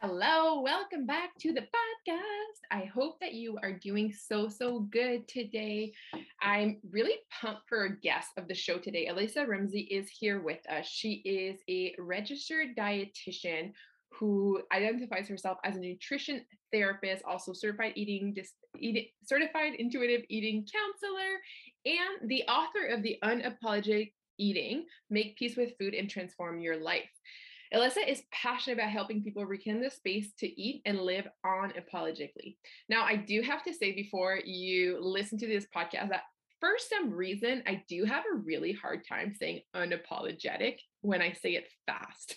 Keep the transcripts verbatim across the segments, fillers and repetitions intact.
Hello, welcome back to the podcast. I hope that you are doing so, so good today. I'm really pumped for a guest of the show today. Alissa Rumsey is here with us. She is a registered dietitian who identifies herself as a nutrition therapist, also certified eating, certified intuitive eating counselor, and the author of the Unapologetic Eating: Make Peace with Food and Transform Your Life. Alissa is passionate about helping people reclaim the space to eat and live unapologetically. Now, I do have to say before you listen to this podcast that for some reason, I do have a really hard time saying unapologetic when I say it fast.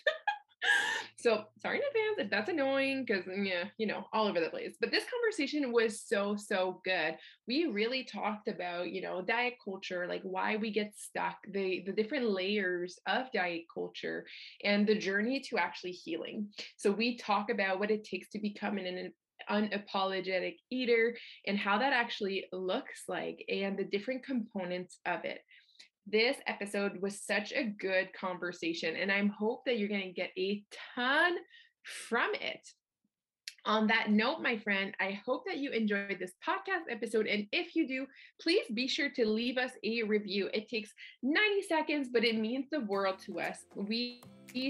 So sorry in advance if that's annoying, because yeah, you know, all over the place. But this conversation was so, so good. We really talked about, you know, diet culture, like why we get stuck, the, the different layers of diet culture and the journey to actually healing. So we talk about what it takes to become an, an unapologetic eater and how that actually looks like and the different components of it. This episode was such a good conversation, and I hope that you're going to get a ton from it. On that note, my friend, I hope that you enjoyed this podcast episode. And if you do, please be sure to leave us a review. It takes ninety seconds, but it means the world to us. We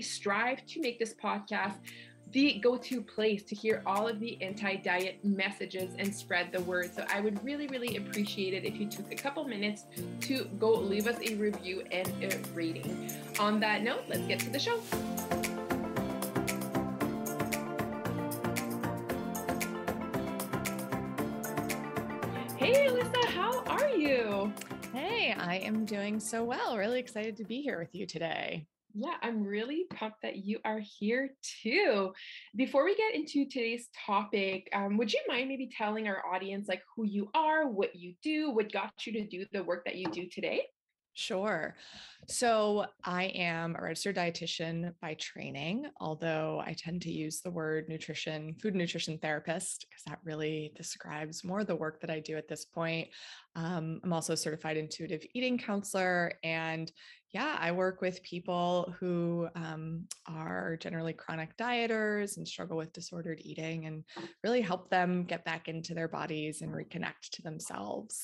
strive to make this podcast the go-to place to hear all of the anti-diet messages and spread the word. So I would really, really appreciate it if you took a couple minutes to go leave us a review and a rating. On that note, let's get to the show. Hey, Alissa, how are you? Hey, I am doing so well. Really excited to be here with you today. Yeah, I'm really pumped that you are here too. Before we get into today's topic, um, would you mind maybe telling our audience like who you are, what you do, what got you to do the work that you do today? Sure. So I am a registered dietitian by training, although I tend to use the word nutrition, food nutrition therapist, because that really describes more the work that I do at this point. Um, I'm also a certified intuitive eating counselor. And yeah, I work with people who um, are generally chronic dieters and struggle with disordered eating, and really help them get back into their bodies and reconnect to themselves.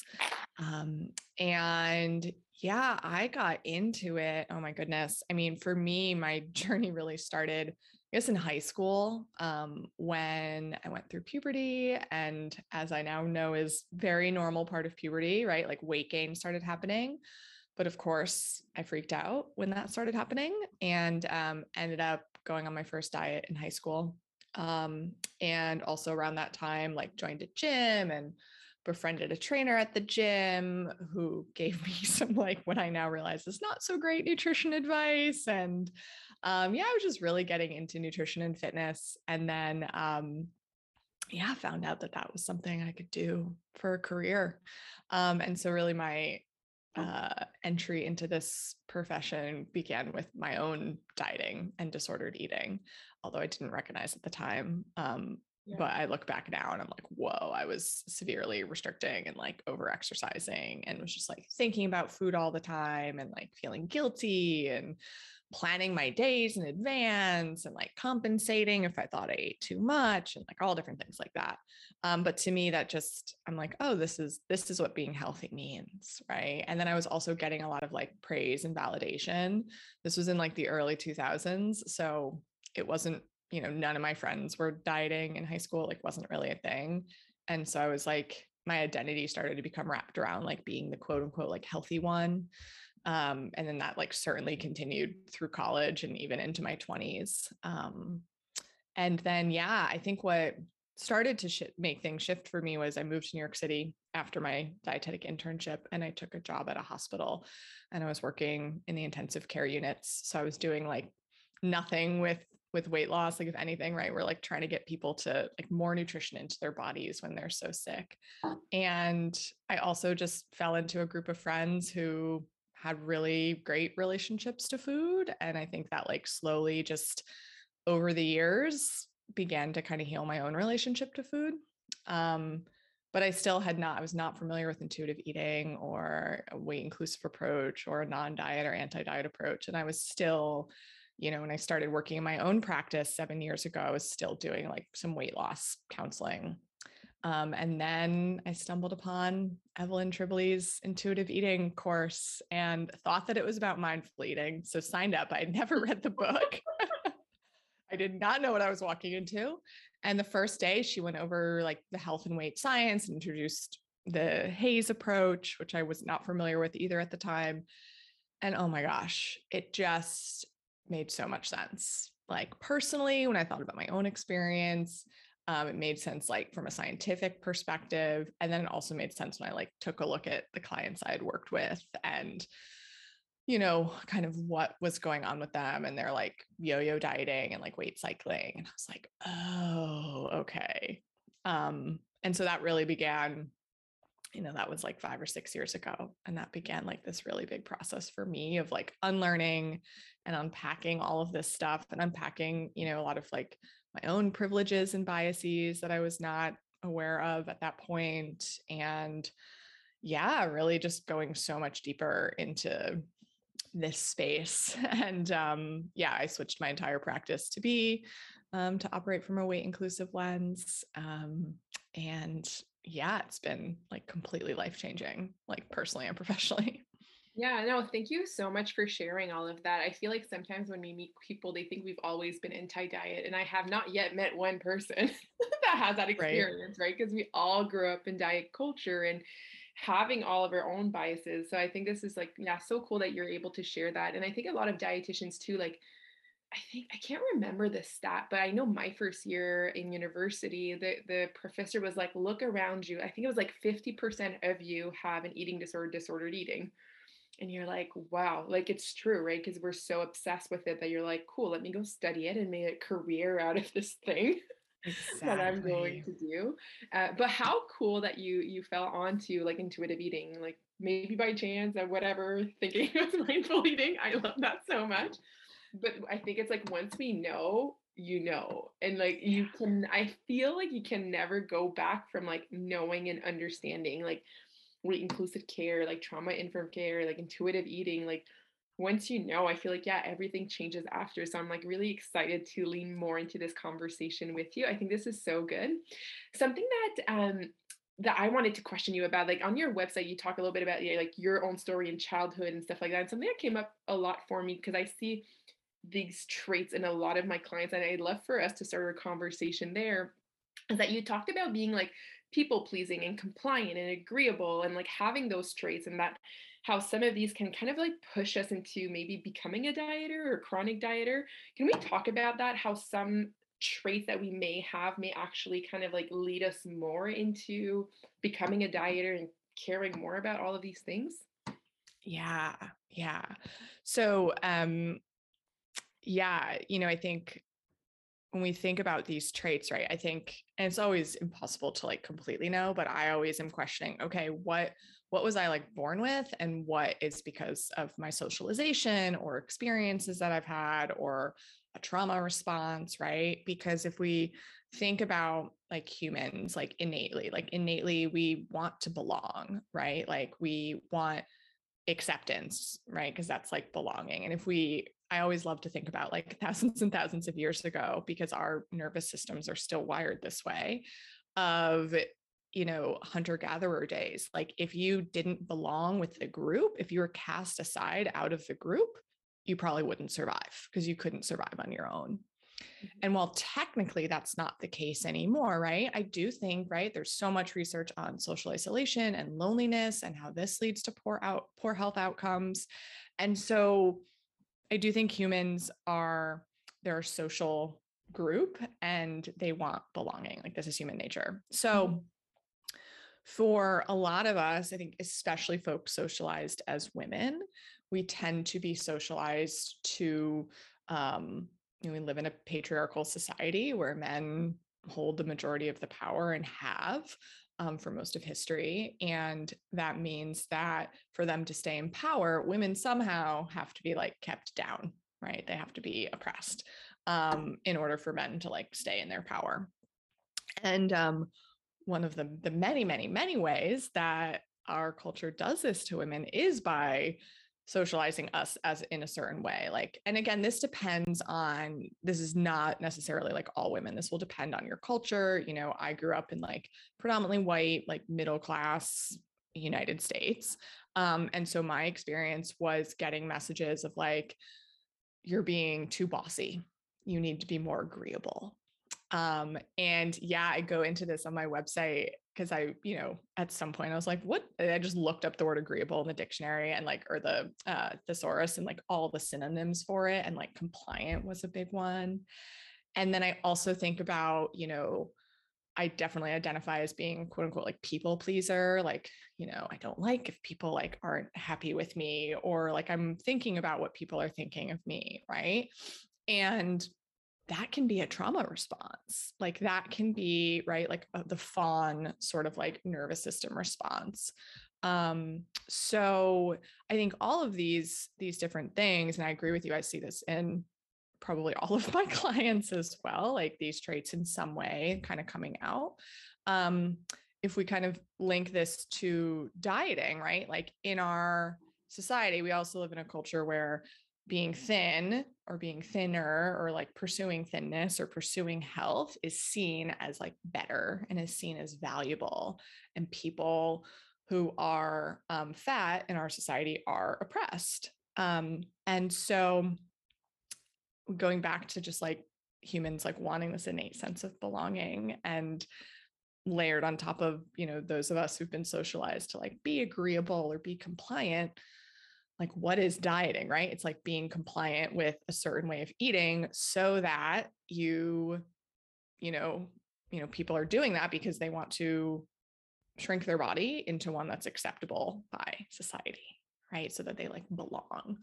Um, and yeah, I got into it. Oh my goodness. I mean, for me, my journey really started, I guess, in high school, um, when I went through puberty, and as I now know is very normal part of puberty, right? Like weight gain started happening. But of course I freaked out when that started happening, and um, ended up going on my first diet in high school. Um, and also around that time, like joined a gym and befriended a trainer at the gym who gave me some, like, what I now realize is not so great nutrition advice. And um, yeah, I was just really getting into nutrition and fitness. And then, um, yeah, found out that that was something I could do for a career. Um, and so really my uh, entry into this profession began with my own dieting and disordered eating, although I didn't recognize at the time. Um, Yeah. But I look back now and I'm like, whoa, I was severely restricting and like over exercising, and was just like thinking about food all the time, and like feeling guilty, and planning my days in advance, and like compensating if I thought I ate too much, and like all different things like that. Um, but to me, that just, I'm like, oh, this is, this is what being healthy means. Right. And then I was also getting a lot of like praise and validation. This was in like the early two thousands. So it wasn't, you know, none of my friends were dieting in high school, like wasn't really a thing. And so I was like, my identity started to become wrapped around like being the quote unquote, like healthy one. Um, and then that like certainly continued through college and even into my twenties. Um, and then, yeah, I think what started to sh- make things shift for me was I moved to New York City after my dietetic internship, and I took a job at a hospital, and I was working in the intensive care units. So I was doing like nothing with, with weight loss. Like if anything, right, we're like trying to get people to like more nutrition into their bodies when they're so sick. And I also just fell into a group of friends who had really great relationships to food. And I think that like slowly just over the years began to kind of heal my own relationship to food. Um, but I still had not, I was not familiar with intuitive eating or a weight inclusive approach or a non-diet or anti-diet approach. And I was still, you know, when I started working in my own practice seven years ago, I was still doing like some weight loss counseling. Um, and then I stumbled upon Evelyn Tribbley's intuitive eating course and thought that it was about mindful eating. So signed up. I had never read the book. I did not know what I was walking into. And the first day she went over like the health and weight science, and introduced the Hayes approach, which I was not familiar with either at the time. And oh my gosh, it just made so much sense. Like personally, when I thought about my own experience, um, it made sense like from a scientific perspective. And then it also made sense when I like took a look at the clients I had worked with and, you know, kind of what was going on with them and their like yo-yo dieting and like weight cycling. And I was like, oh, okay. Um, and so that really began, you know, that was like five or six years ago. And that began like this really big process for me of like unlearning and unpacking all of this stuff and unpacking, you know, a lot of like my own privileges and biases that I was not aware of at that point. And yeah, really just going so much deeper into this space. And um, yeah, I switched my entire practice to be, um, to operate from a weight inclusive lens. Um, and yeah, it's been like completely life-changing, like personally and professionally. Yeah, no, thank you so much for sharing all of that. I feel like sometimes when we meet people, they think we've always been anti-diet, and I have not yet met one person that has that experience, right? Because we all grew up in diet culture and having all of our own biases. So I think this is like, yeah, so cool that you're able to share that. And I think a lot of dietitians too, like, I think, I can't remember the stat, but I know my first year in university, the, the professor was like, look around you. I think it was like fifty percent of you have an eating disorder, disordered eating. And you're like, wow, like it's true, right? Because we're so obsessed with it that you're like, cool, let me go study it and make a career out of this thing exactly. that I'm going to do. Uh, but how cool that you you fell onto like intuitive eating, like maybe by chance or whatever, thinking it was mindful eating. I love that so much. But I think it's like once we know, you know, and like you can, I feel like you can never go back from like knowing and understanding, like weight inclusive care, like trauma informed care, like intuitive eating. Like once you know, I feel like, yeah, everything changes after. So I'm like really excited to lean more into this conversation with you. I think this is so good. Something that, um, that I wanted to question you about, like on your website, you talk a little bit about you know, like your own story in childhood and stuff like that. And something that came up a lot for me, because I see these traits in a lot of my clients, and I'd love for us to start a conversation there, is that you talked about being like people pleasing and compliant and agreeable and like having those traits, and that how some of these can kind of like push us into maybe becoming a dieter or chronic dieter. Can we talk about that? How some traits that we may have may actually kind of like lead us more into becoming a dieter and caring more about all of these things? Yeah. Yeah. So, um, yeah, you know, I think when we think about these traits, right, I think, and it's always impossible to like completely know, but I always am questioning, okay, what, what was I like born with, and what is because of my socialization or experiences that I've had or a trauma response, right? Because if we think about like humans, like innately, like innately, we want to belong, right? Like we want acceptance, right? Because that's like belonging. And if we, I always love to think about like thousands and thousands of years ago, because our nervous systems are still wired this way, of, you know, hunter-gatherer days. Like if you didn't belong with the group, if you were cast aside out of the group, you probably wouldn't survive because you couldn't survive on your own. Mm-hmm. And while technically that's not the case anymore, right? I do think, right, there's so much research on social isolation and loneliness and how this leads to poor out, poor health outcomes. And so I do think humans are, they're a social group and they want belonging. Like this is human nature. So mm-hmm. for a lot of us, I think, especially folks socialized as women, we tend to be socialized to, um, you know, we live in a patriarchal society where men hold the majority of the power and have um, for most of history. And that means that for them to stay in power, women somehow have to be like kept down, right? They have to be oppressed um, in order for men to like stay in their power. And, um, one of the, the many, many, many ways that our culture does this to women is by socializing us as in a certain way. Like, and again, this depends on, this is not necessarily like all women, this will depend on your culture. You know, I grew up in like predominantly white, like middle-class United States. Um, and so my experience was getting messages of like, you're being too bossy. You need to be more agreeable. Um, and yeah, I go into this on my website because I, you know, at some point I was like, what? I just looked up the word agreeable in the dictionary and like, or the uh, thesaurus and like all the synonyms for it. And like compliant was a big one. And then I also think about, you know, I definitely identify as being quote unquote, like people pleaser. Like, you know, I don't like if people like aren't happy with me, or like, I'm thinking about what people are thinking of me. Right. And that can be a trauma response. Like that can be, right, like the fawn sort of like nervous system response. Um, so I think all of these, these different things, and I agree with you, I see this in probably all of my clients as well, like these traits in some way kind of coming out. Um, if we kind of link this to dieting, right? Like in our society, we also live in a culture where being thin or being thinner or like pursuing thinness or pursuing health is seen as like better and is seen as valuable. And people who are um, fat in our society are oppressed. Um, and so going back to just like humans, like wanting this innate sense of belonging, and layered on top of, you know, those of us who've been socialized to like be agreeable or be compliant, like what is dieting, right? It's like being compliant with a certain way of eating so that you, you know, you know, people are doing that because they want to shrink their body into one that's acceptable by society, right? So that they like belong.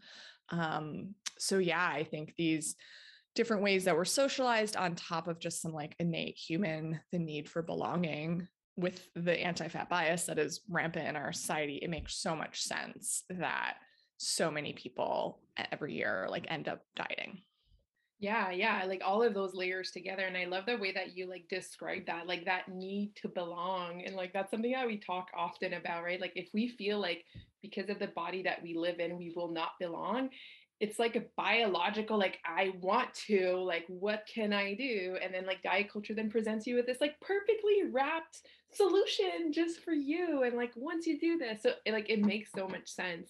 Um, so yeah, I think these different ways that we're socialized on top of just some like innate human, the need for belonging, with the anti-fat bias that is rampant in our society, it makes so much sense that so many people every year like end up dieting. Yeah. Yeah. Like all of those layers together. And I love the way that you like describe that, like that need to belong. And like, that's something that we talk often about, right? Like if we feel like because of the body that we live in, we will not belong. It's like a biological, like, I want to, like, what can I do? And then like diet culture then presents you with this like perfectly wrapped solution just for you. And like, once you do this, so it, like, it makes so much sense.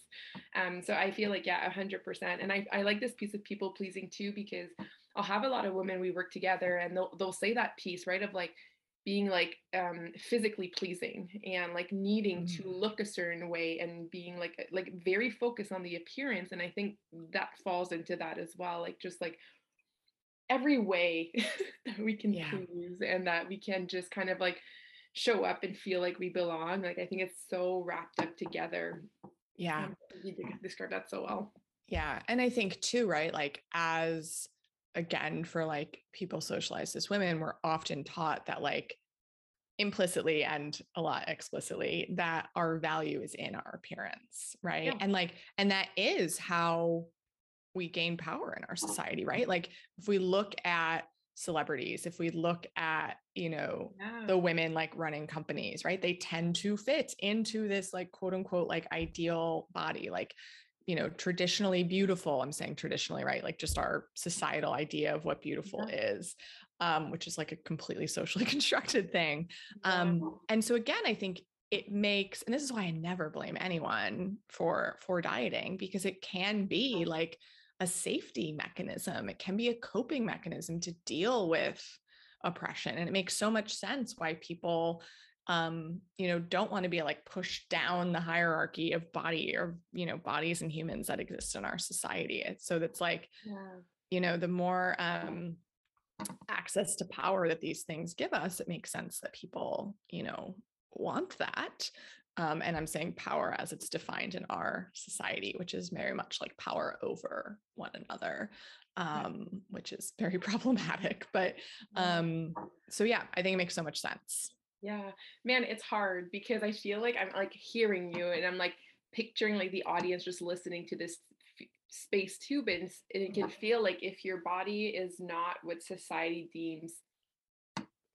Um, so I feel like, yeah, a hundred percent. And I, I like this piece of people pleasing too, because I'll have a lot of women, we work together and they'll, they'll say that piece, right, of like being like um, physically pleasing and like needing mm-hmm. to look a certain way and being like, like very focused on the appearance. And I think that falls into that as well. Like just like every way that we can yeah. please and that we can just kind of like show up and feel like we belong. Like, I think it's so wrapped up together. Yeah. You described that so well. Yeah. And I think too, right? Like as again, for like people socialized as women, we're often taught that like implicitly and a lot explicitly that our value is in our appearance, right? Yeah. And like, and that is how we gain power in our society, right? Like if we look at celebrities, if we look at, you know, yeah. the women like running companies, right? They tend to fit into this like quote unquote, like ideal body, like, you know, traditionally beautiful. I'm saying traditionally, right? Like just our societal idea of what beautiful yeah. is, um, which is like a completely socially constructed thing. Um, yeah. And so again, I think it makes, and this is why I never blame anyone for, for dieting, because it can be like a safety mechanism. It can be a coping mechanism to deal with oppression. And it makes so much sense why people, um, you know, don't want to be like pushed down the hierarchy of body or, you know, bodies and humans that exist in our society. It's, so that's like, yeah. you know, the more um, access to power that these things give us, it makes sense that people, you know, want that. Um, and I'm saying power as it's defined in our society, which is very much like power over one another, um, which is very problematic. But um, so, yeah, I think it makes so much sense. Yeah, man, it's hard because I feel like I'm like hearing you and I'm like picturing like the audience just listening to this f- space too. But and it can feel like if your body is not what society deems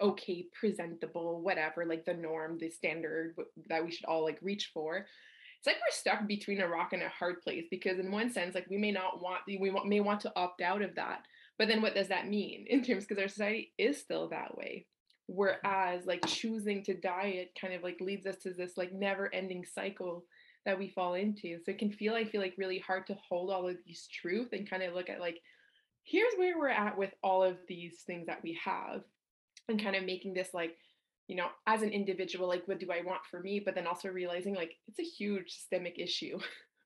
okay, presentable, whatever, like the norm, the standard that we should all like reach for. It's like we're stuck between a rock and a hard place because in one sense, like we may not want, we may want to opt out of that, but then what does that mean in terms, because our society is still that way. Whereas like choosing to diet kind of like leads us to this like never ending cycle that we fall into. So it can feel, I feel like really hard to hold all of these truth and kind of look at like, here's where we're at with all of these things that we have. And kind of making this like, you know, as an individual, like, what do I want for me? But then also realizing like, it's a huge systemic issue,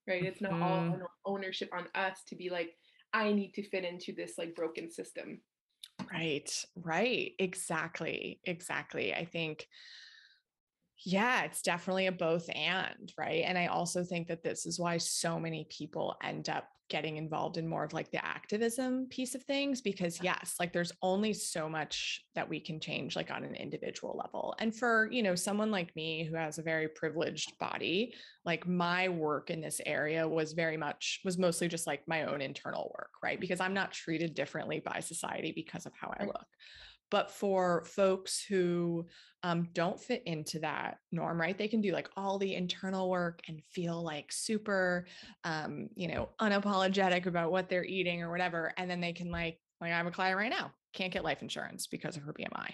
right? It's not mm-hmm. all ownership on us to be like, I need to fit into this like broken system. Right, right. Exactly, exactly. I think, yeah, it's definitely a both and, right? And I also think that this is why so many people end up getting involved in more of like the activism piece of things, because yes, like there's only so much that we can change like on an individual level. And for, you know, someone like me who has a very privileged body, like my work in this area was very much, was mostly just like my own internal work, right? Because I'm not treated differently by society because of how I look. But for folks who um, don't fit into that norm, right, they can do like all the internal work and feel like super, um, you know, unapologetic about what they're eating or whatever. And then they can like, like I have a client right now, can't get life insurance because of her B M I,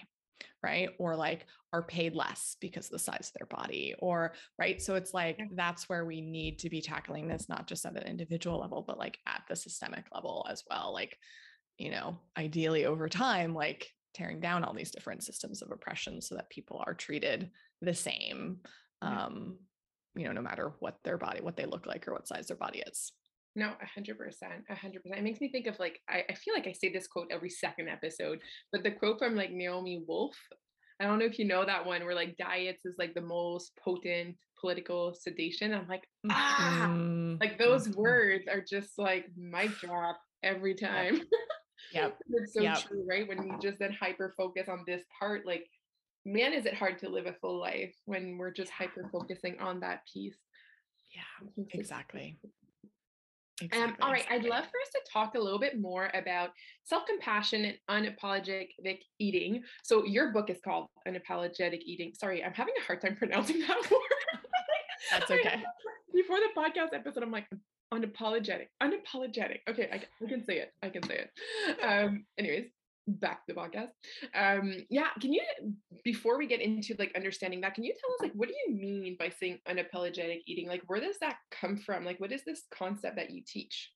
right? Or like are paid less because of the size of their body or, right? So it's like, that's where we need to be tackling this, not just at an individual level, but like at the systemic level as well. Like, you know, ideally over time, like, tearing down all these different systems of oppression so that people are treated the same, um, you know, no matter what their body, what they look like or what size their body is. No, a hundred percent, a hundred percent. It makes me think of like, I, I feel like I say this quote every second episode, but the quote from like Naomi Wolf, I don't know if you know that one where like diets is like the most potent political sedation. I'm like, ah, mm-hmm. like those words are just like mic drop every time. Yep. Yeah, it's so yep. true, right? When we just then hyper focus on this part, like, man, is it hard to live a full life when we're just hyper focusing on that piece? Yeah, exactly. exactly. Um, all right, exactly. I'd love for us to talk a little bit more about self-compassion and unapologetic eating. So your book is called Unapologetic Eating. Sorry, I'm having a hard time pronouncing that word. That's okay. Before the podcast episode, I'm like, unapologetic unapologetic okay I, I can say it I can say it um anyways back to the podcast. Um yeah can you, before we get into like understanding that, can you tell us like what do you mean by saying unapologetic eating? Like where does that come from? Like what is this concept that you teach?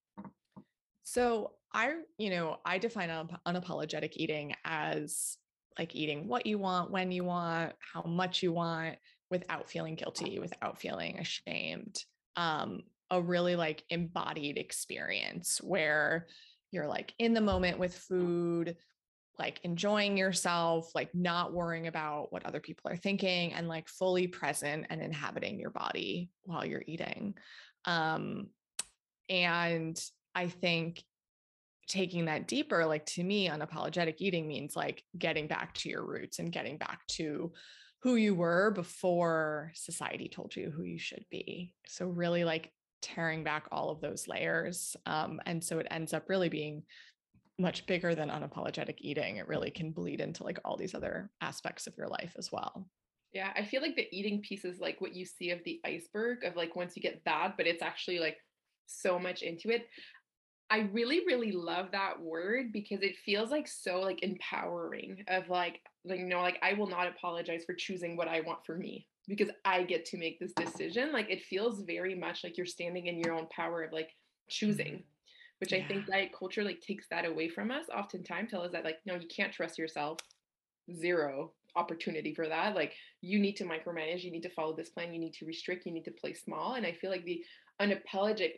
So I you know I define unapologetic eating as like eating what you want, when you want, how much you want, without feeling guilty, without feeling ashamed. um A really like embodied experience where you're like in the moment with food, like enjoying yourself, like not worrying about what other people are thinking, and like fully present and inhabiting your body while you're eating. Um, and I think taking that deeper, like to me, unapologetic eating means like getting back to your roots and getting back to who you were before society told you who you should be. So really like tearing back all of those layers. Um, and so it ends up really being much bigger than unapologetic eating. It really can bleed into like all these other aspects of your life as well. Yeah. I feel like the eating piece is like what you see of the iceberg of like, once you get that, but it's actually like so much into it. I really, really love that word because it feels like so like empowering of like, like, you know, like I will not apologize for choosing what I want for me, because I get to make this decision. Like it feels very much like you're standing in your own power of like choosing, which yeah. I think diet culture like takes that away from us. Oftentimes tell us that like, no, you can't trust yourself. Zero opportunity for that. Like you need to micromanage, you need to follow this plan, you need to restrict, you need to play small. And I feel like the unapologetic,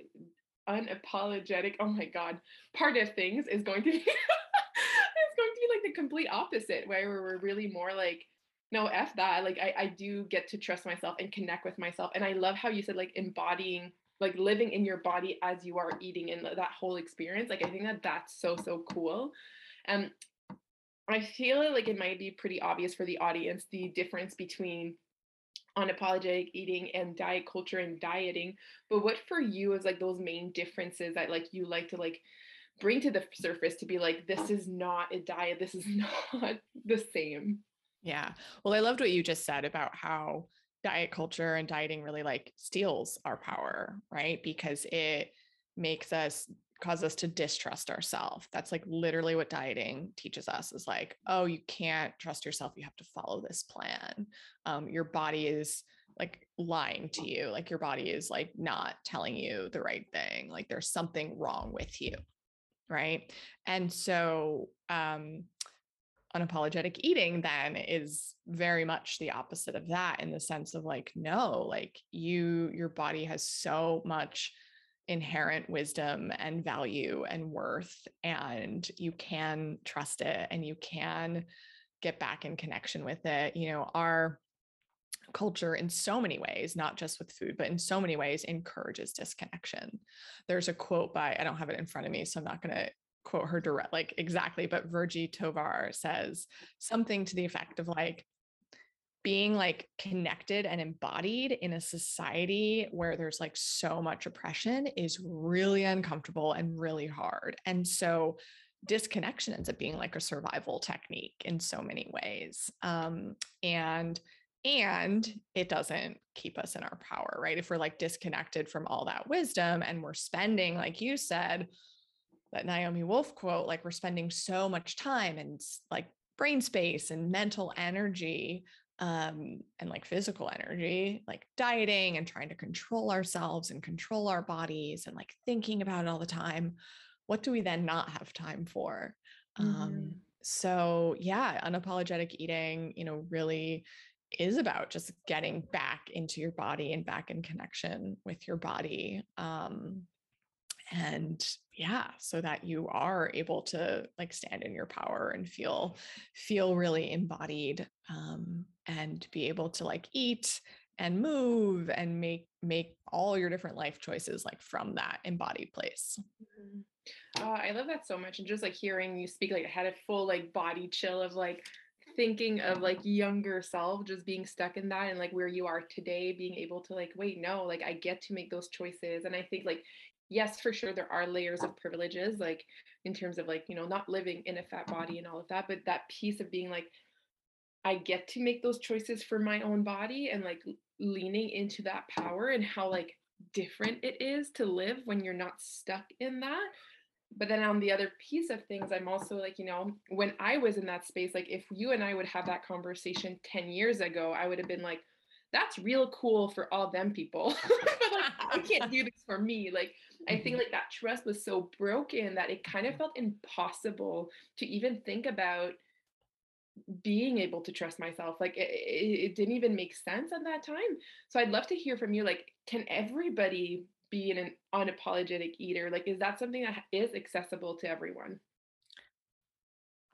unapologetic, oh my God, part of things is going to be, it's going to be like the complete opposite, where we're really more like, no, F that. Like I, I do get to trust myself and connect with myself. And I love how you said like embodying, like living in your body as you are eating and that whole experience. Like, I think that that's so, so cool. Um, I feel like it might be pretty obvious for the audience, the difference between unapologetic eating and diet culture and dieting. But what for you is like those main differences that like you like to like bring to the surface to be like, this is not a diet. This is not the same. Yeah. Well, I loved what you just said about how diet culture and dieting really like steals our power, right? Because it makes us cause us to distrust ourselves. That's like literally what dieting teaches us is like, oh, you can't trust yourself. You have to follow this plan. Um, your body is like lying to you. Like your body is like not telling you the right thing. Like there's something wrong with you. Right. And so, um, unapologetic eating then is very much the opposite of that in the sense of like, no, like you, your body has so much inherent wisdom and value and worth, and you can trust it and you can get back in connection with it. You know, our culture in so many ways, not just with food, but in so many ways encourages disconnection. There's a quote by, I don't have it in front of me, so I'm not going to quote her direct, like exactly, but Virgie Tovar says something to the effect of like being like connected and embodied in a society where there's like so much oppression is really uncomfortable and really hard. And so disconnection ends up being like a survival technique in so many ways. Um, and And it doesn't keep us in our power, right? If we're like disconnected from all that wisdom and we're spending, like you said, that Naomi Wolf quote, like we're spending so much time and like brain space and mental energy um, and like physical energy, like dieting and trying to control ourselves and control our bodies and like thinking about it all the time. What do we then not have time for? Mm-hmm. Um, so yeah, unapologetic eating, you know, really is about just getting back into your body and back in connection with your body. Um, and yeah, so that you are able to like stand in your power and feel, feel really embodied, um, and be able to like eat and move and make, make all your different life choices, like from that embodied place. Mm-hmm. Uh, I love that so much. And just like hearing you speak, like I had a full like body chill of like, thinking of like younger self, just being stuck in that and like where you are today, being able to like, wait, no, like I get to make those choices. And I think like, yes, for sure, there are layers of privileges, like in terms of like, you know, not living in a fat body and all of that, but that piece of being like, I get to make those choices for my own body and like leaning into that power and how like different it is to live when you're not stuck in that. But then on the other piece of things, I'm also like, you know, when I was in that space, like if you and I would have that conversation ten years ago, I would have been like, that's real cool for all them people. But like, I can't do this for me. Like, I think like that trust was so broken that it kind of felt impossible to even think about being able to trust myself. Like it, it, it didn't even make sense at that time. So I'd love to hear from you. Like, can everybody be an unapologetic eater? Like, is that something that is accessible to everyone?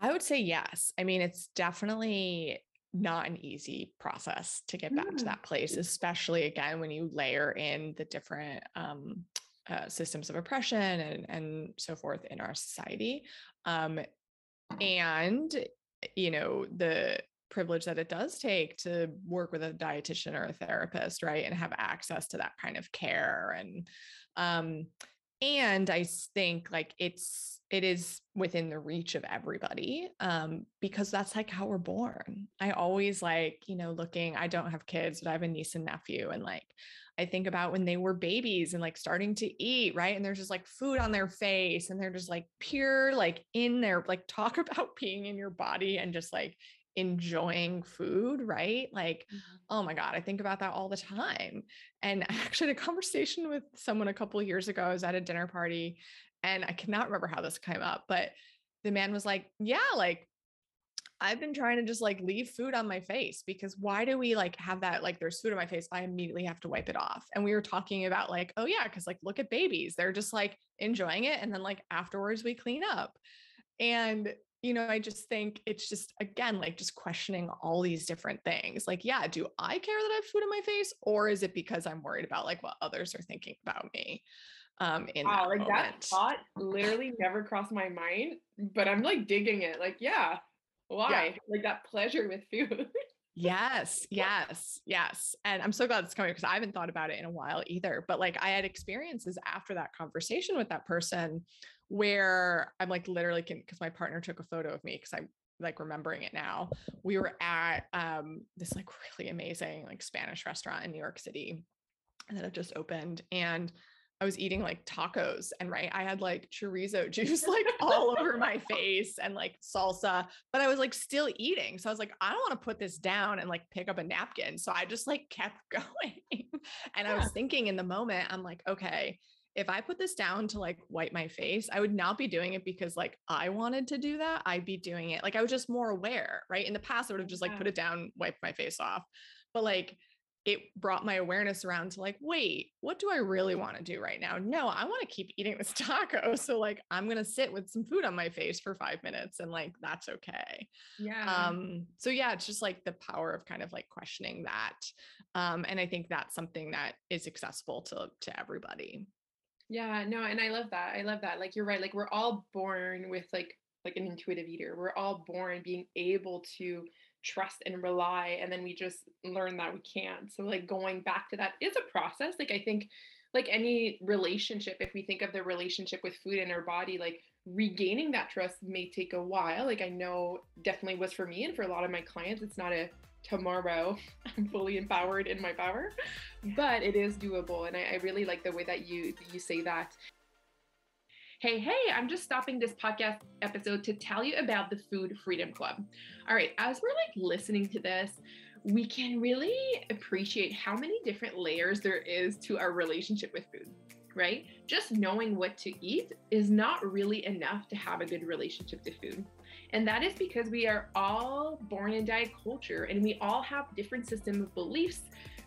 I would say yes. I mean, it's definitely not an easy process to get back mm. to that place, especially again, when you layer in the different um, uh, systems of oppression and, and so forth in our society. Um, and, you know, the privilege that it does take to work with a dietitian or a therapist, right? And have access to that kind of care. And, um, and I think like it's, it is within the reach of everybody, um, because that's like how we're born. I always like, you know, looking, I don't have kids, but I have a niece and nephew. And like, I think about when they were babies and like starting to eat, right? And there's just like food on their face and they're just like pure, like in their, like talk about being in your body and just like enjoying food, right? Like, oh my God, I think about that all the time. And I actually had a conversation with someone a couple of years ago. I was at a dinner party And I cannot remember how this came up, but the man was like, yeah, like I've been trying to just like leave food on my face, because why do we like have that? Like there's food on my face, I immediately have to wipe it off. And we were talking about like, oh yeah, cause like, look at babies. They're just like enjoying it. And then like afterwards we clean up. And, you know, I just think it's just, again, like just questioning all these different things. Like, yeah, do I care that I have food on my face, or is it because I'm worried about like what others are thinking about me? Um, in wow, that like moment. That thought literally never crossed my mind, but I'm like digging it. Like, yeah. Why? Yeah. Like that pleasure with food. Yes, yes, yes. And I'm so glad it's coming, because I haven't thought about it in a while either. But like I had experiences after that conversation with that person where I'm like literally, because my partner took a photo of me because I'm like remembering it now. We were at um, this like really amazing like Spanish restaurant in New York City that had just opened. And I was eating like tacos, and right, I had like chorizo juice like all over my face and like salsa, but I was like still eating. So I was like, I don't want to put this down and like pick up a napkin. So I just like kept going. And yeah. I was thinking in the moment, I'm like, okay, if I put this down to like wipe my face, I would not be doing it because like I wanted to do that. I'd be doing it. Like I was just more aware, right? In the past, I would have just like yeah. put it down, wiped my face off. But like, it brought my awareness around to like, wait, what do I really want to do right now? No, I want to keep eating this taco. So like, I'm going to sit with some food on my face for five minutes and like, that's okay. Yeah. Um, so yeah, it's just like the power of kind of like questioning that. Um, and I think that's something that is accessible to, to everybody. Yeah, no. And I love that. I love that. Like, you're right. Like we're all born with like, like an intuitive eater. We're all born being able to trust and rely. And then we just learn that we can't. So like going back to that is a process. Like, I think like any relationship, if we think of the relationship with food and our body, like regaining that trust may take a while. Like I know definitely was for me and for a lot of my clients, it's not a tomorrow I'm fully empowered in my power, yeah. but it is doable. And I, I really like the way that you, you say that. Hey, hey, I'm just stopping this podcast episode to tell you about the Food Freedom Club. All right, as we're like listening to this, we can really appreciate how many different layers there is to our relationship with food, right? Just knowing what to eat is not really enough to have a good relationship to food. And that is because we are all born in diet culture, and we all have different systems of beliefs,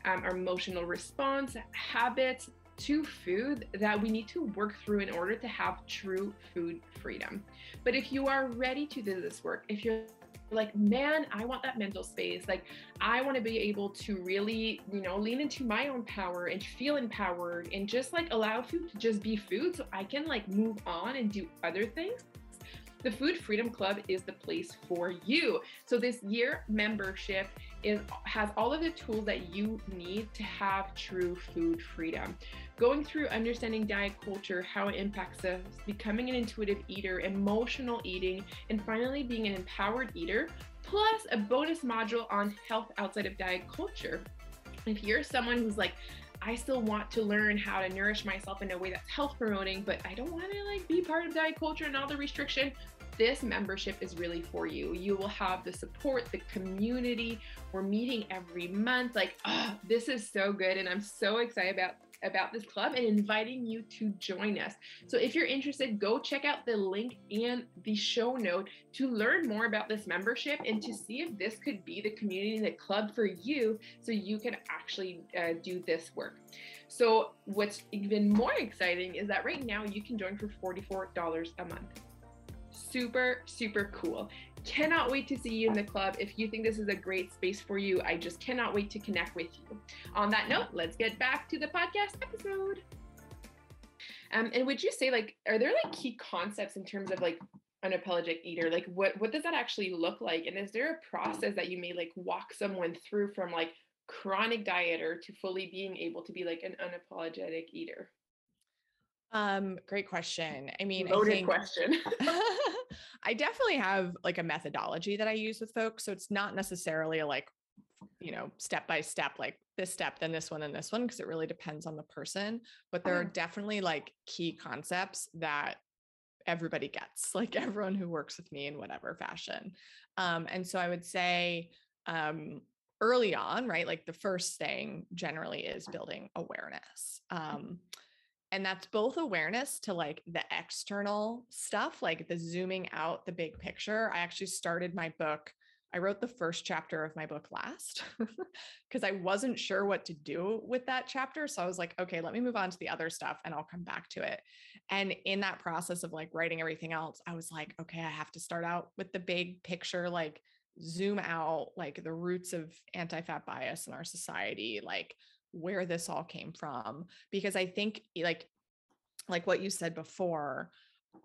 um, our emotional response, habits, to food that we need to work through in order to have true food freedom. But if you are ready to do this work, if you're like, man, I want that mental space. Like I want to be able to really, you know, lean into my own power and feel empowered and just like allow food to just be food so I can like move on and do other things. The Food Freedom Club is the place for you. So this year membership is has all of the tools that you need to have true food freedom. Going through understanding diet culture, how it impacts us, becoming an intuitive eater, emotional eating, and finally being an empowered eater, plus a bonus module on health outside of diet culture. If you're someone who's like, I still want to learn how to nourish myself in a way that's health promoting, but I don't want to like be part of diet culture and all the restriction, this membership is really for you. You will have the support, the community. We're meeting every month. Like, oh, this is so good. And I'm so excited about, about this club and inviting you to join us. So if you're interested, go check out the link and the show note to learn more about this membership and to see if this could be the community, the club for you, so you can actually uh, do this work. So what's even more exciting is that right now you can join for forty-four dollars a month. Super, super cool. Cannot wait to see you in the club. If you think this is a great space for you, I just cannot wait to connect with you. On that note, let's get back to the podcast episode. Um, and would you say like, are there like key concepts in terms of like unapologetic eater? Like what, what does that actually look like? And is there a process that you may like walk someone through from like chronic dieter to fully being able to be like an unapologetic eater? Um, great question. I mean, loaded I think, question. I definitely have like a methodology that I use with folks. So it's not necessarily a like, you know, step by step, like this step, then this one, then this one, because it really depends on the person. But there are definitely like key concepts that everybody gets, like everyone who works with me in whatever fashion. Um, and so I would say, um, early on, right, like the first thing generally is building awareness. Um, And that's both awareness to like the external stuff, like the zooming out, the big picture. I actually started my book. I wrote the first chapter of my book last because I wasn't sure what to do with that chapter. So I was like, okay, let me move on to the other stuff and I'll come back to it. And in that process of like writing everything else, I was like, okay, I have to start out with the big picture, like zoom out, like the roots of anti-fat bias in our society, like where this all came from. Because I think like, like what you said before,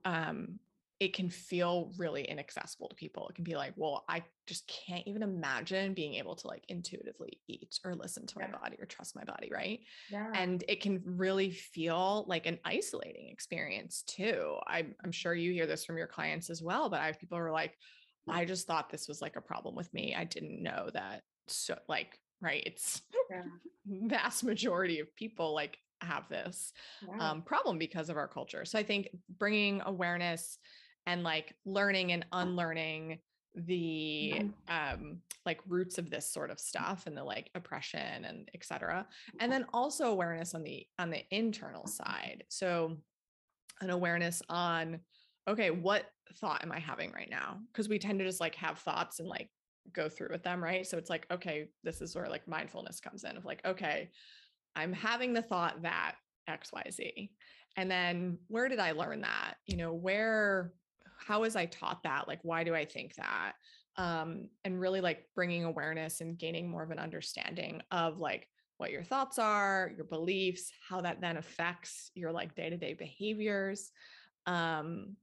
um, it can feel really inaccessible to people. It can be like, well, I just can't even imagine being able to like intuitively eat or listen to yeah. my body or trust my body. Right. Yeah. And it can really feel like an isolating experience too. I'm, I'm sure you hear this from your clients as well, but I have people who are like, I just thought this was like a problem with me. I didn't know that. So like, right. It's yeah. vast majority of people like have this yeah. um, problem because of our culture. So I think bringing awareness and like learning and unlearning the um, like roots of this sort of stuff and the like oppression and et cetera. And then also awareness on the, on the internal side. So an awareness on, okay, what thought am I having right now? Cause we tend to just like have thoughts and like go through with them. Right. So it's like, okay, this is where like mindfulness comes in of like, okay, I'm having the thought that X, Y, Z. And then where did I learn that? You know, where, how was I taught that? Like, why do I think that? Um, and really like bringing awareness and gaining more of an understanding of like what your thoughts are, your beliefs, how that then affects your like day-to-day behaviors. Um,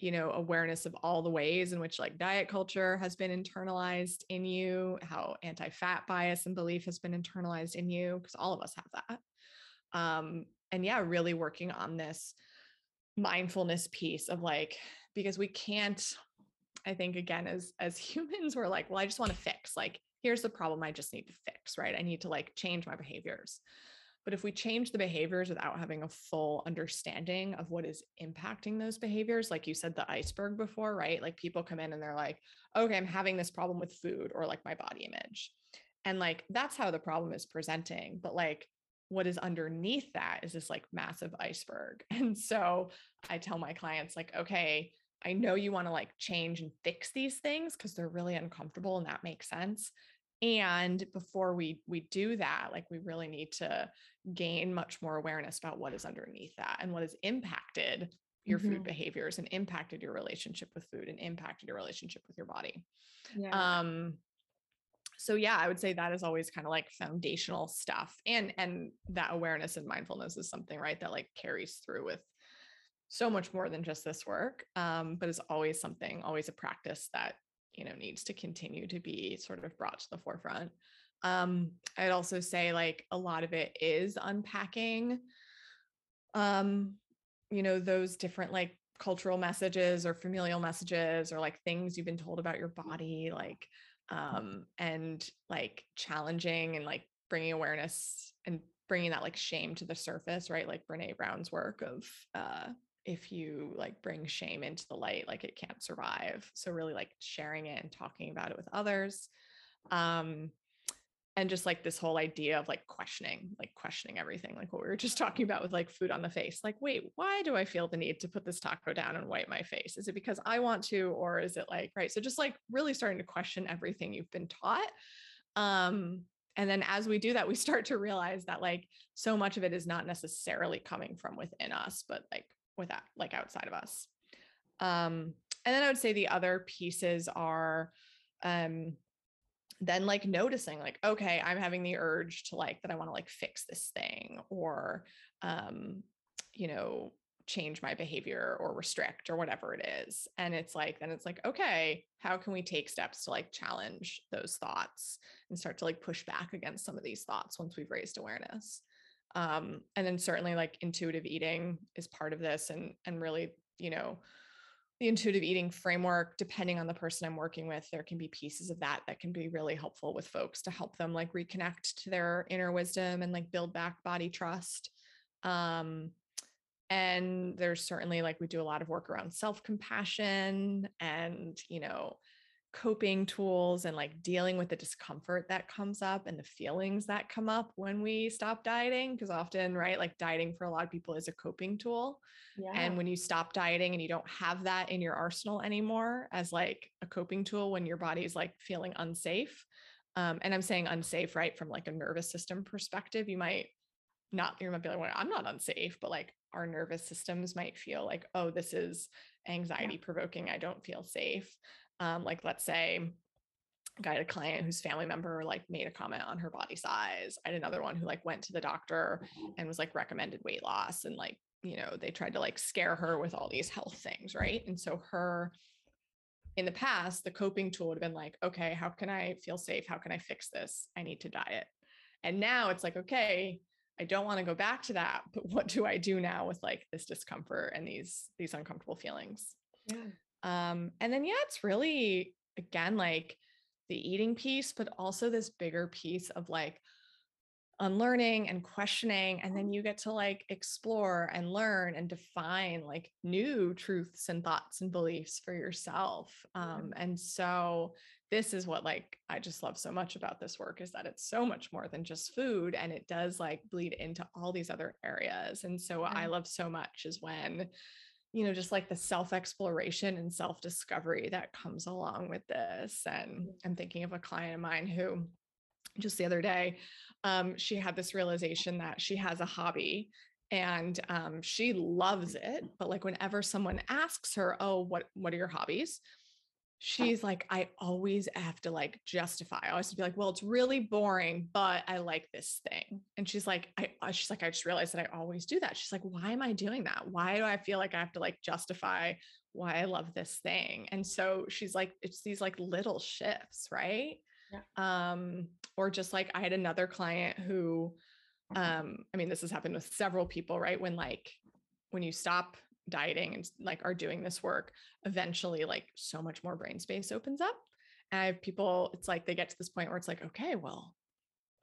you know, awareness of all the ways in which like diet culture has been internalized in you, how anti-fat bias and belief has been internalized in you, because all of us have that. Um, and yeah, really working on this mindfulness piece of like, because we can't, I think again, as, as humans, we're like, well, I just want to fix, like, here's the problem I just need to fix, right? I need to like change my behaviors. But if we change the behaviors without having a full understanding of what is impacting those behaviors, like you said, the iceberg before, right? Like people come in and they're like, okay, I'm having this problem with food or like my body image. And like, that's how the problem is presenting. But like, what is underneath that is this like massive iceberg. And so I tell my clients like, okay, I know you want to like change and fix these things because they're really uncomfortable and that makes sense. And before we we do that, like we really need to gain much more awareness about what is underneath that and what has impacted your mm-hmm. food behaviors and impacted your relationship with food and impacted your relationship with your body. Yeah. Um, so yeah, I would say that is always kind of like foundational stuff. And, and that awareness and mindfulness is something, right, that like carries through with so much more than just this work, um, but is always something, always a practice that, you know, needs to continue to be sort of brought to the forefront. Um, I'd also say like a lot of it is unpacking, um, you know, those different like cultural messages or familial messages or like things you've been told about your body, like, um, and like challenging and like bringing awareness and bringing that like shame to the surface, right? Like Brene Brown's work of, uh, if you like bring shame into the light, like it can't survive. So really like sharing it and talking about it with others. Um, and just like this whole idea of like questioning, like questioning everything, like what we were just talking about with like food on the face, like, wait, why do I feel the need to put this taco down and wipe my face? Is it because I want to, or is it like, right? So just like really starting to question everything you've been taught. Um, And then as we do that, we start to realize that like so much of it is not necessarily coming from within us, but like without, like outside of us. Um, and then I would say the other pieces are um, then like noticing like, okay, I'm having the urge to like, that I want to like fix this thing or, um, you know, change my behavior or restrict or whatever it is. And it's like, then it's like, okay, how can we take steps to like challenge those thoughts and start to like push back against some of these thoughts once we've raised awareness. Um, and then certainly like intuitive eating is part of this and, and really, you know, the intuitive eating framework, depending on the person I'm working with, there can be pieces of that that can be really helpful with folks to help them like reconnect to their inner wisdom and like build back body trust. Um, And there's certainly like, we do a lot of work around self-compassion and, you know, coping tools and like dealing with the discomfort that comes up and the feelings that come up when we stop dieting. Because often, right, like dieting for a lot of people is a coping tool. Yeah. And when you stop dieting and you don't have that in your arsenal anymore as like a coping tool, when your body is like feeling unsafe. Um, and I'm saying unsafe, right? From like a nervous system perspective, you might not, you might be like, well, I'm not unsafe, but like our nervous systems might feel like, oh, this is anxiety provoking. I don't feel safe. Um, like, let's say I had a client whose family member like made a comment on her body size. I had another one who like went to the doctor and was like recommended weight loss. And like, you know, they tried to like scare her with all these health things. Right. And so her, in the past, the coping tool would have been like, okay, how can I feel safe? How can I fix this? I need to diet. And now it's like, okay, I don't want to go back to that, but what do I do now with like this discomfort and these, these uncomfortable feelings? Yeah. Um, and then, yeah, it's really, again, like the eating piece, but also this bigger piece of like unlearning and questioning. And then you get to like explore and learn and define like new truths and thoughts and beliefs for yourself. Um, and so this is what like, I just love so much about this work, is that it's so much more than just food, and it does like bleed into all these other areas. And so what I love so much is when, you know, just like the self-exploration and self-discovery that comes along with this. And I'm thinking of a client of mine who, just the other day, um, she had this realization that she has a hobby and um, she loves it. But like whenever someone asks her, oh, what, what are your hobbies? She's like, I always have to like justify. I always have to be like, well, it's really boring, but I like this thing. And she's like, I, she's like, I just realized that I always do that. She's like, why am I doing that? Why do I feel like I have to like justify why I love this thing? And so she's like, it's these like little shifts, right? Yeah. Um, or just like, I had another client who, um, I mean, this has happened with several people, right? When like, when you stop dieting and like are doing this work, eventually like so much more brain space opens up. And I have people, it's like, they get to this point where it's like, okay, well,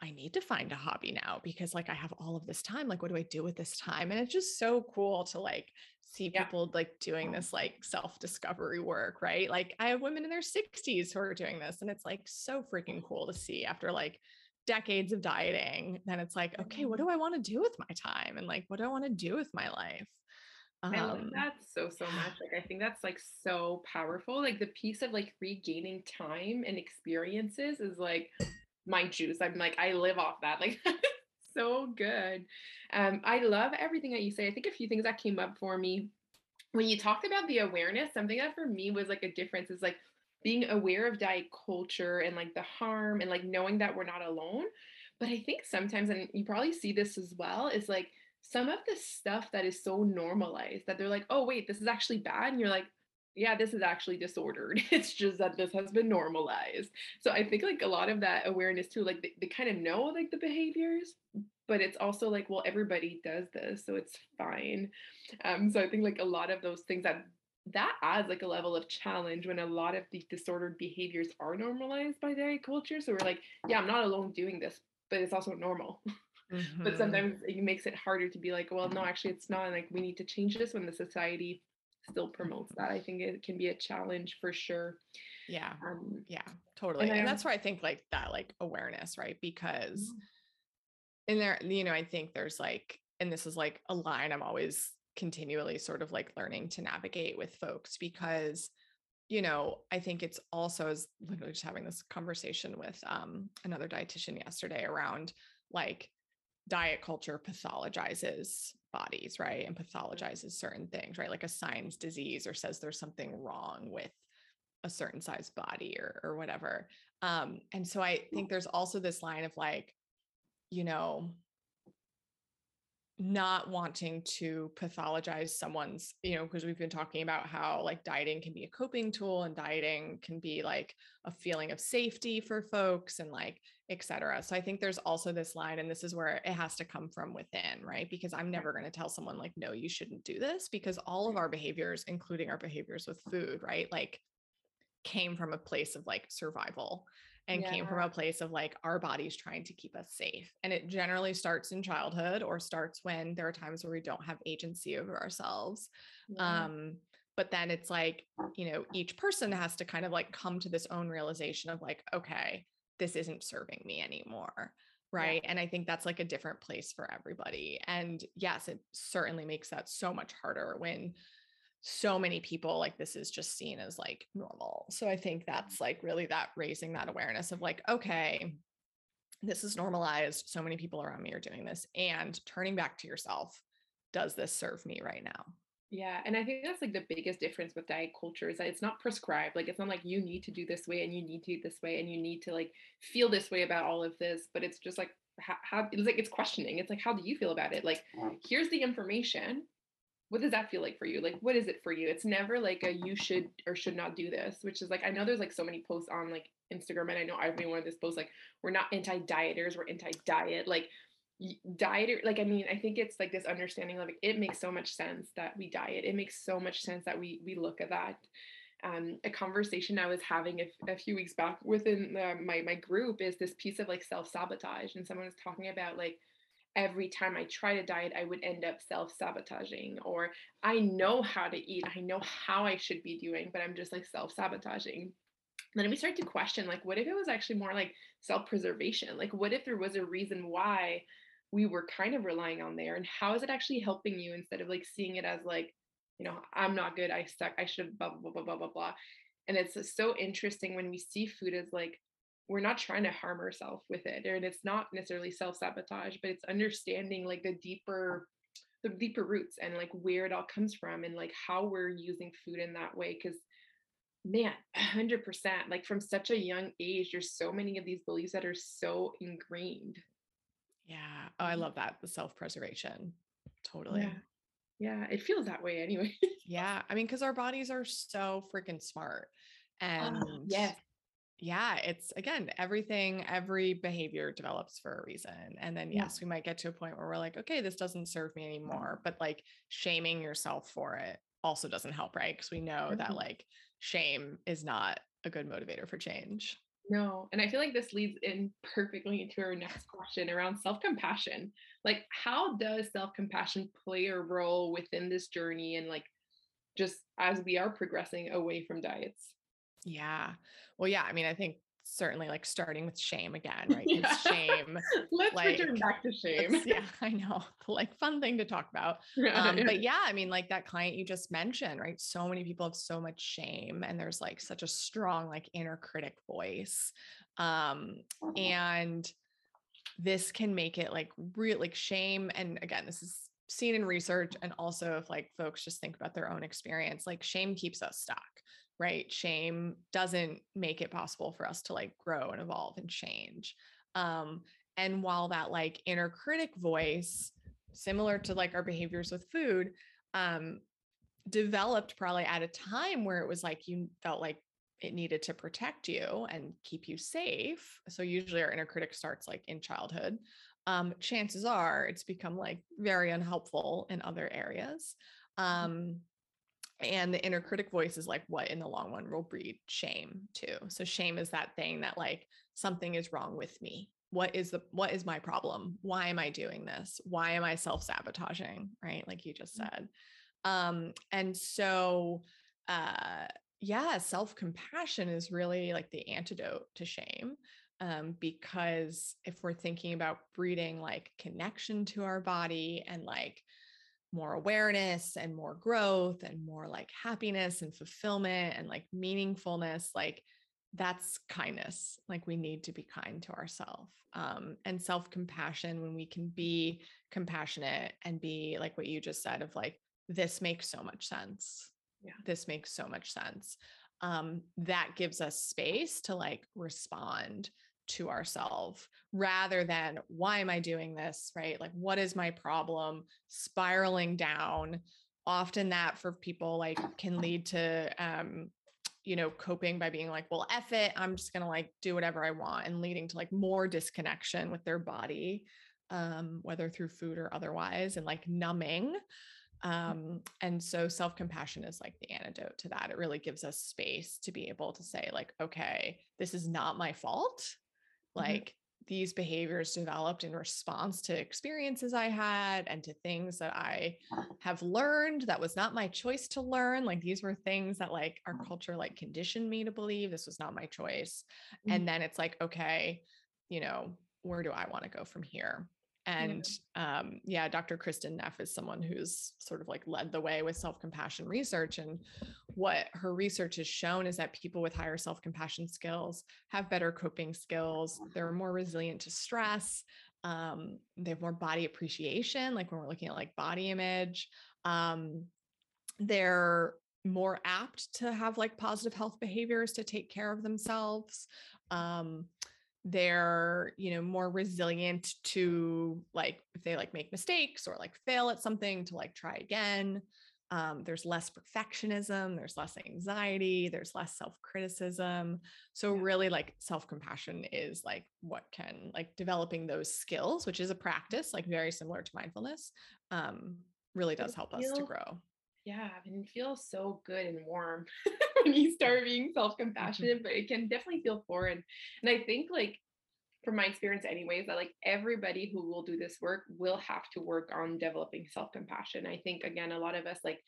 I need to find a hobby now because like, I have all of this time. Like, what do I do with this time? And it's just so cool to like see yeah. people like doing this, like self-discovery work, right? Like I have women in their sixties who are doing this, and it's like so freaking cool to see after like decades of dieting. Then it's like, okay, what do I want to do with my time? And like, what do I want to do with my life? Um, I love that so, so much. Like, I think that's like so powerful. Like the piece of like regaining time and experiences is like my juice. I'm like, I live off that. Like, so good. Um, I love everything that you say. I think a few things that came up for me when you talked about the awareness, something that for me was like a difference is like being aware of diet culture and like the harm and like knowing that we're not alone. But I think sometimes, and you probably see this as well, is like some of the stuff that is so normalized that they're like, oh wait, this is actually bad. And you're like, yeah, this is actually disordered. It's just that this has been normalized. So I think like a lot of that awareness too, like they, they kind of know like the behaviors, but it's also like, well, everybody does this, so it's fine. Um, so I think like a lot of those things that that adds like a level of challenge when a lot of these disordered behaviors are normalized by diet culture. So we're like, yeah, I'm not alone doing this, but it's also normal. Mm-hmm. But sometimes it makes it harder to be like, well, no, actually it's not. And like, we need to change this when the society still promotes that. I think it can be a challenge for sure. Yeah. Um, yeah, totally. And, and that's where I think like that, like awareness, right? Because mm-hmm. in there, you know, I think there's like, and this is like a line I'm always continually sort of like learning to navigate with folks, because, you know, I think it's also, as literally just having this conversation with um, another dietitian yesterday around like diet culture pathologizes bodies, right? And pathologizes certain things, right? Like assigns disease or says there's something wrong with a certain size body or, or whatever. Um, and so I think there's also this line of like, you know, not wanting to pathologize someone's, you know, because we've been talking about how like dieting can be a coping tool and dieting can be like a feeling of safety for folks and like, et cetera. So I think there's also this line, and this is where it has to come from within, right? Because I'm never going to tell someone like, no, you shouldn't do this, because all of our behaviors, including our behaviors with food, right? Like came from a place of like survival and yeah. came from a place of like our bodies trying to keep us safe. And it generally starts in childhood or starts when there are times where we don't have agency over ourselves. Yeah. Um, But then it's like, you know, each person has to kind of like come to this own realization of like, okay, this isn't serving me anymore. Right. Yeah. And I think that's like a different place for everybody. And yes, it certainly makes that so much harder when so many people, like, this is just seen as like normal. So I think that's like really that raising that awareness of like, okay, this is normalized. So many people around me are doing this, and turning back to yourself. Does this serve me right now? Yeah. And I think that's like the biggest difference with diet culture is that it's not prescribed. Like, it's not like you need to do this way and you need to eat this way and you need to like feel this way about all of this, but it's just like, how, how it's like, it's questioning. It's like, how do you feel about it? Like, here's the information. What does that feel like for you? Like, what is it for you? It's never like a you should or should not do this, which is like, I know there's like so many posts on like Instagram, and I know I've been one of these posts, like, we're not anti-dieters, we're anti-diet. Like, diet, like, I mean, I think it's like this understanding of like, it makes so much sense that we diet. It makes so much sense that we we look at that. Um, a conversation I was having a, a few weeks back within the, my my group is this piece of like self-sabotage, and someone was talking about like, every time I try to diet, I would end up self-sabotaging, or I know how to eat, I know how I should be doing, but I'm just like self-sabotaging. Then we start to question like, what if it was actually more like self-preservation? Like, what if there was a reason why we were kind of relying on there, and how is it actually helping you instead of like seeing it as like, you know, I'm not good, I suck, I should blah, blah, blah, blah, blah, blah. And it's so interesting when we see food as like, we're not trying to harm ourselves with it. And it's not necessarily self-sabotage, but it's understanding like the deeper, the deeper roots and like where it all comes from and like how we're using food in that way. Cause man, one hundred percent, like from such a young age, there's so many of these beliefs that are so ingrained. Yeah. Oh, I love that. The self-preservation. Totally. Yeah. Yeah. It feels that way anyway. Yeah. I mean, cause our bodies are so freaking smart, and um, yes. yeah, it's again, everything, every behavior develops for a reason. And then yes, yeah. we might get to a point where we're like, okay, this doesn't serve me anymore, but like shaming yourself for it also doesn't help. Right. Cause we know mm-hmm. that like shame is not a good motivator for change. No. And I feel like this leads in perfectly into our next question around self-compassion. Like, how does self-compassion play a role within this journey and like just as we are progressing away from diets? Yeah. Well, yeah. I mean, I think certainly like starting with shame again, right? Yeah. Shame. Let's like, return back to shame. Yeah, I know. Like, fun thing to talk about. Um, but yeah, I mean, like that client you just mentioned, right? So many people have so much shame, and there's like such a strong, like inner critic voice. Um, and this can make it like real, like shame. And again, this is seen in research. And also if like folks just think about their own experience, like shame keeps us stuck. Right? Shame doesn't make it possible for us to like grow and evolve and change. Um, and while that like inner critic voice, similar to like our behaviors with food, um, developed probably at a time where it was like, you felt like it needed to protect you and keep you safe. So usually our inner critic starts like in childhood. Um, chances are it's become like very unhelpful in other areas. Um, And the inner critic voice is like what in the long run will breed shame too. So shame is that thing that like something is wrong with me. What is the, what is my problem? Why am I doing this? Why am I self-sabotaging? Right? Like you just said. Um, and so, uh, yeah, self-compassion is really like the antidote to shame. Um, because if we're thinking about breeding like connection to our body and like more awareness and more growth and more like happiness and fulfillment and like meaningfulness, like that's kindness. Like we need to be kind to ourselves. Um, and self-compassion, when we can be compassionate and be like what you just said of like, this makes so much sense. Yeah. This makes so much sense. Um, that gives us space to like respond to ourselves rather than why am I doing this, right? Like, what is my problem? Spiraling down. Often that for people like can lead to, um, you know, coping by being like, well, F it, I'm just going to like do whatever I want, and leading to like more disconnection with their body, um, whether through food or otherwise, and like numbing. Um, and so self-compassion is like the antidote to that. It really gives us space to be able to say like, okay, this is not my fault. Like these behaviors developed in response to experiences I had and to things that I have learned that was not my choice to learn. Like these were things that like our culture like conditioned me to believe this was not my choice. Mm-hmm. And then it's like, okay, you know, where do I want to go from here? And yeah. Um, yeah, Doctor Kristen Neff is someone who's sort of like led the way with self-compassion research. And what her research has shown is that people with higher self-compassion skills have better coping skills. They're more resilient to stress. Um, they have more body appreciation, like when we're looking at like body image. Um, they're more apt to have like positive health behaviors to take care of themselves. Um, they're, you know, more resilient to like, if they like make mistakes or like fail at something, to like try again. Um, there's less perfectionism, there's less anxiety, there's less self-criticism. So yeah. really like self-compassion is like what can like developing those skills, which is a practice, like very similar to mindfulness, um, really does help us to grow. Yeah. And it feels so good and warm when you start being self-compassionate, mm-hmm. but it can definitely feel foreign. And I think like from my experience anyways, that like everybody who will do this work will have to work on developing self-compassion. I think, again, a lot of us like,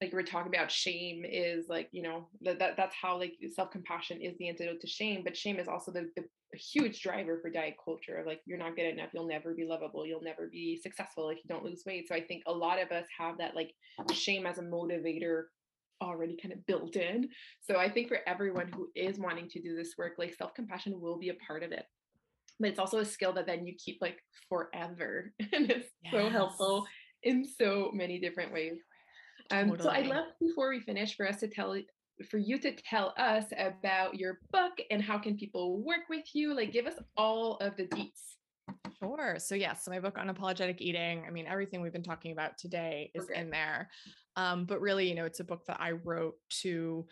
like we're talking about shame is like, you know, that, that that's how like self-compassion is the antidote to shame, but shame is also the, the huge driver for diet culture of like, you're not good enough. You'll never be lovable. You'll never be successful if you don't lose weight. So I think a lot of us have that like shame as a motivator already kind of built in. So I think for everyone who is wanting to do this work, like self-compassion will be a part of it. But it's also a skill that then you keep like forever. And it's yes. so helpful in so many different ways. Um, totally. So I'd love, before we finish, for us to tell, for you to tell us about your book and how can people work with you? Like give us all of the deets. Sure. So yes, yeah, so my book, Unapologetic Eating, I mean, everything we've been talking about today is okay. in there. Um, but really, you know, it's a book that I wrote to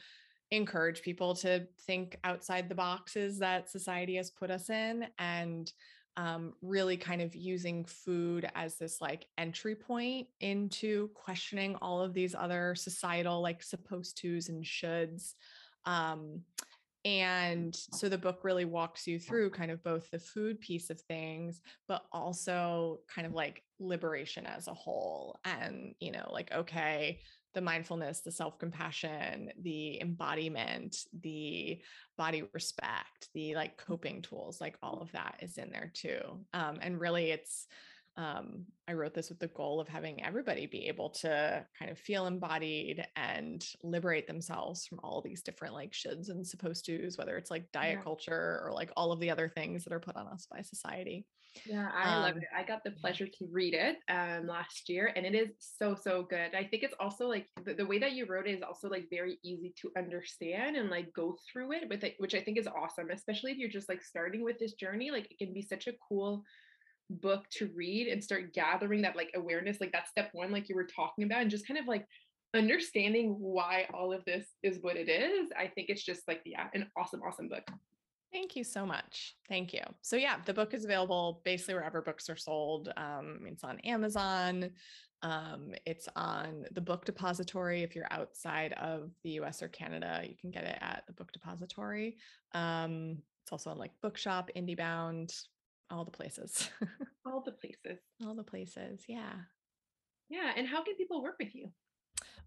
encourage people to think outside the boxes that society has put us in, and Um, really kind of using food as this like entry point into questioning all of these other societal like supposed to's and shoulds. Um, and so the book really walks you through kind of both the food piece of things, but also kind of like liberation as a whole. And, you know, like, okay, the mindfulness, the self-compassion, the embodiment, the body respect, the like coping tools, like all of that is in there too. Um, and really it's, um, I wrote this with the goal of having everybody be able to kind of feel embodied and liberate themselves from all these different like shoulds and supposed to's, whether it's like diet yeah. culture or like all of the other things that are put on us by society. Yeah, I um, love it. I got the pleasure to read it um, last year, and it is so, so good. I think it's also like the, the way that you wrote it is also like very easy to understand and like go through it with it, which I think is awesome, especially if you're just like starting with this journey. Like it can be such a cool book to read and start gathering that like awareness, like that step one, like you were talking about, and just kind of like understanding why all of this is what it is. I think it's just like, yeah, an awesome, awesome book. Thank you so much. Thank you. So yeah, the book is available basically wherever books are sold. Um, it's on Amazon. Um, it's on the Book Depository. If you're outside of the U S or Canada, you can get it at the Book Depository. Um, it's also on like Bookshop, IndieBound, all the places. all the places. All the places. Yeah. Yeah. And how can people work with you?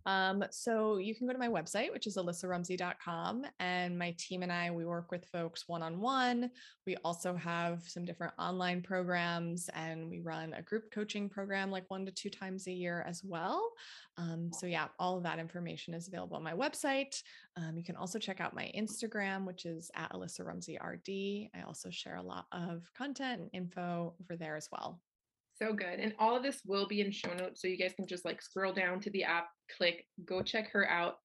Um, so you can go to my website, which is alissa rumsey dot com. And my team and I, we work with folks one-on-one. We also have some different online programs, and we run a group coaching program like one to two times a year as well. Um, so yeah, all of that information is available on my website. Um, you can also check out my Instagram, which is at Alissa Rumsey R D. I also share a lot of content and info over there as well. So good. And all of this will be in show notes. So you guys can just like scroll down to the app, click, go check her out.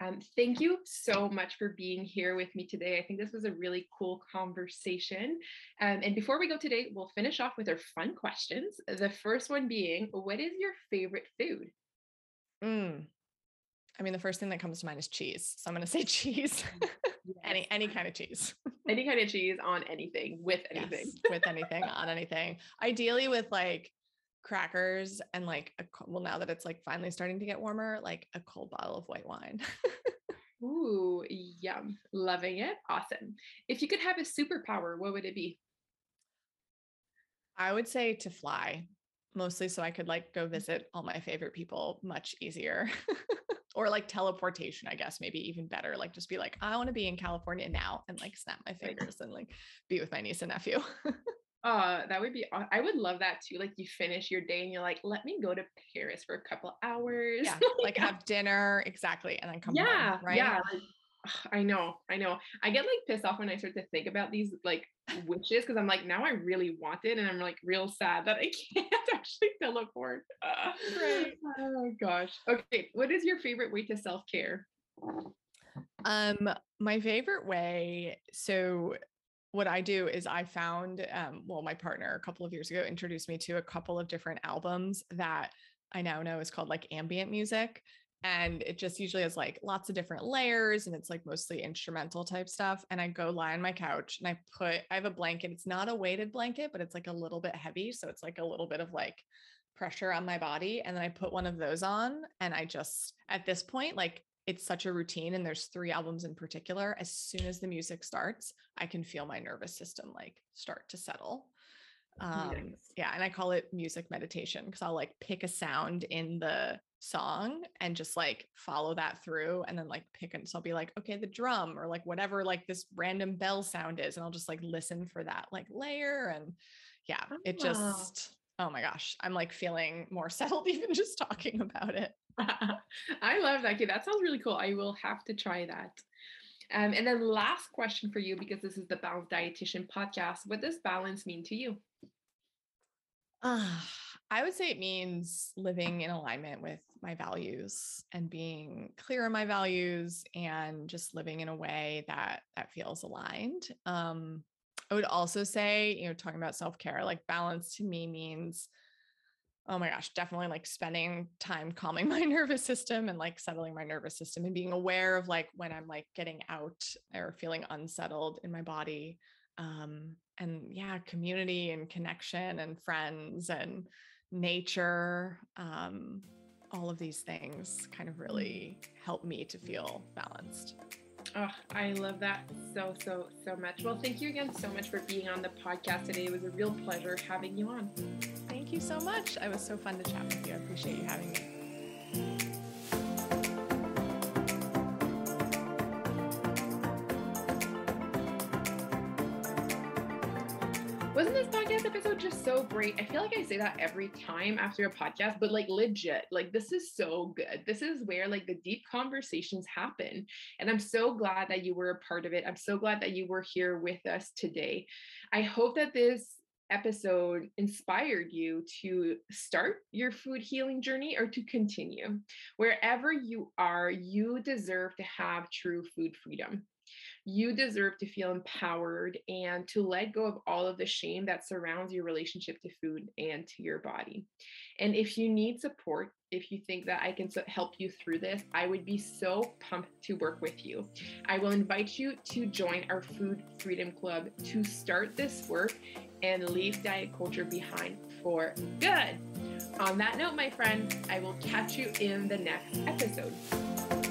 Um, thank you so much for being here with me today. I think this was a really cool conversation. Um, and before we go today, we'll finish off with our fun questions. The first one being, what is your favorite food? Mm. I mean, the first thing that comes to mind is cheese. So I'm going to say cheese. Yes. Any any kind of cheese. Any kind of cheese on anything, with anything. Yes, with anything, on anything. Ideally with like crackers and like, a, well, now that it's like finally starting to get warmer, like a cold bottle of white wine. Ooh, yum. Loving it. Awesome. If you could have a superpower, what would it be? I would say to fly, mostly so I could like go visit all my favorite people much easier. Or like teleportation, I guess, maybe even better. Like just be like, I want to be in California now, and like snap my fingers and like be with my niece and nephew. Uh, that would be, I would love that too. Like you finish your day and you're like, let me go to Paris for a couple hours. Yeah, like yeah. have dinner. Exactly. And then come yeah, home, right? Yeah. Like, I know. I know. I get like pissed off when I start to think about these like wishes. Cause I'm like, now I really want it. And I'm like real sad that I can't actually teleport. Uh, right. Oh gosh. Okay. What is your favorite way to self-care? Um, my favorite way. So what I do is I found, um, well, my partner a couple of years ago introduced me to a couple of different albums that I now know is called like ambient music. And it just usually has like lots of different layers, and it's like mostly instrumental type stuff. And I go lie on my couch and I put, I have a blanket. It's not a weighted blanket, but it's like a little bit heavy. So it's like a little bit of like pressure on my body. And then I put one of those on, and I just, at this point, like it's such a routine, and there's three albums in particular. As soon as the music starts, I can feel my nervous system like start to settle. Um, yeah. And I call it music meditation, because I'll like pick a sound in the song and just like follow that through, and then like pick it. So I'll be like, okay, the drum, or like whatever, like this random bell sound is, and I'll just like listen for that like layer. And yeah, oh. It just, oh my gosh, I'm like feeling more settled even just talking about it. I love that. Okay, that sounds really cool. I will have to try that. Um, and then last question for you, because this is the Balanced Dietitian podcast. What does balance mean to you? Uh, I would say it means living in alignment with my values and being clear on my values and just living in a way that that feels aligned. Um, I would also say, you know, talking about self-care, like balance to me means, oh my gosh, definitely like spending time calming my nervous system and like settling my nervous system and being aware of like when I'm like getting out or feeling unsettled in my body. Um, and yeah, community and connection and friends and nature, um, all of these things kind of really help me to feel balanced. Oh, I love that so, so, so much. Well, thank you again so much for being on the podcast today. It was a real pleasure having you on. Thank you so much. It was so fun to chat with you. I appreciate you having me. Wasn't this podcast episode just so great? I feel like I say that every time after a podcast, but like legit, like this is so good. This is where like the deep conversations happen. And I'm so glad that you were a part of it. I'm so glad that you were here with us today. I hope that this episode inspired you to start your food healing journey or to continue. Wherever you are, you deserve to have true food freedom. You deserve to feel empowered and to let go of all of the shame that surrounds your relationship to food and to your body. And if you need support, if you think that I can help you through this, I would be so pumped to work with you. I will invite you to join our Food Freedom Club to start this work and leave diet culture behind for good. On that note, my friend, I will catch you in the next episode.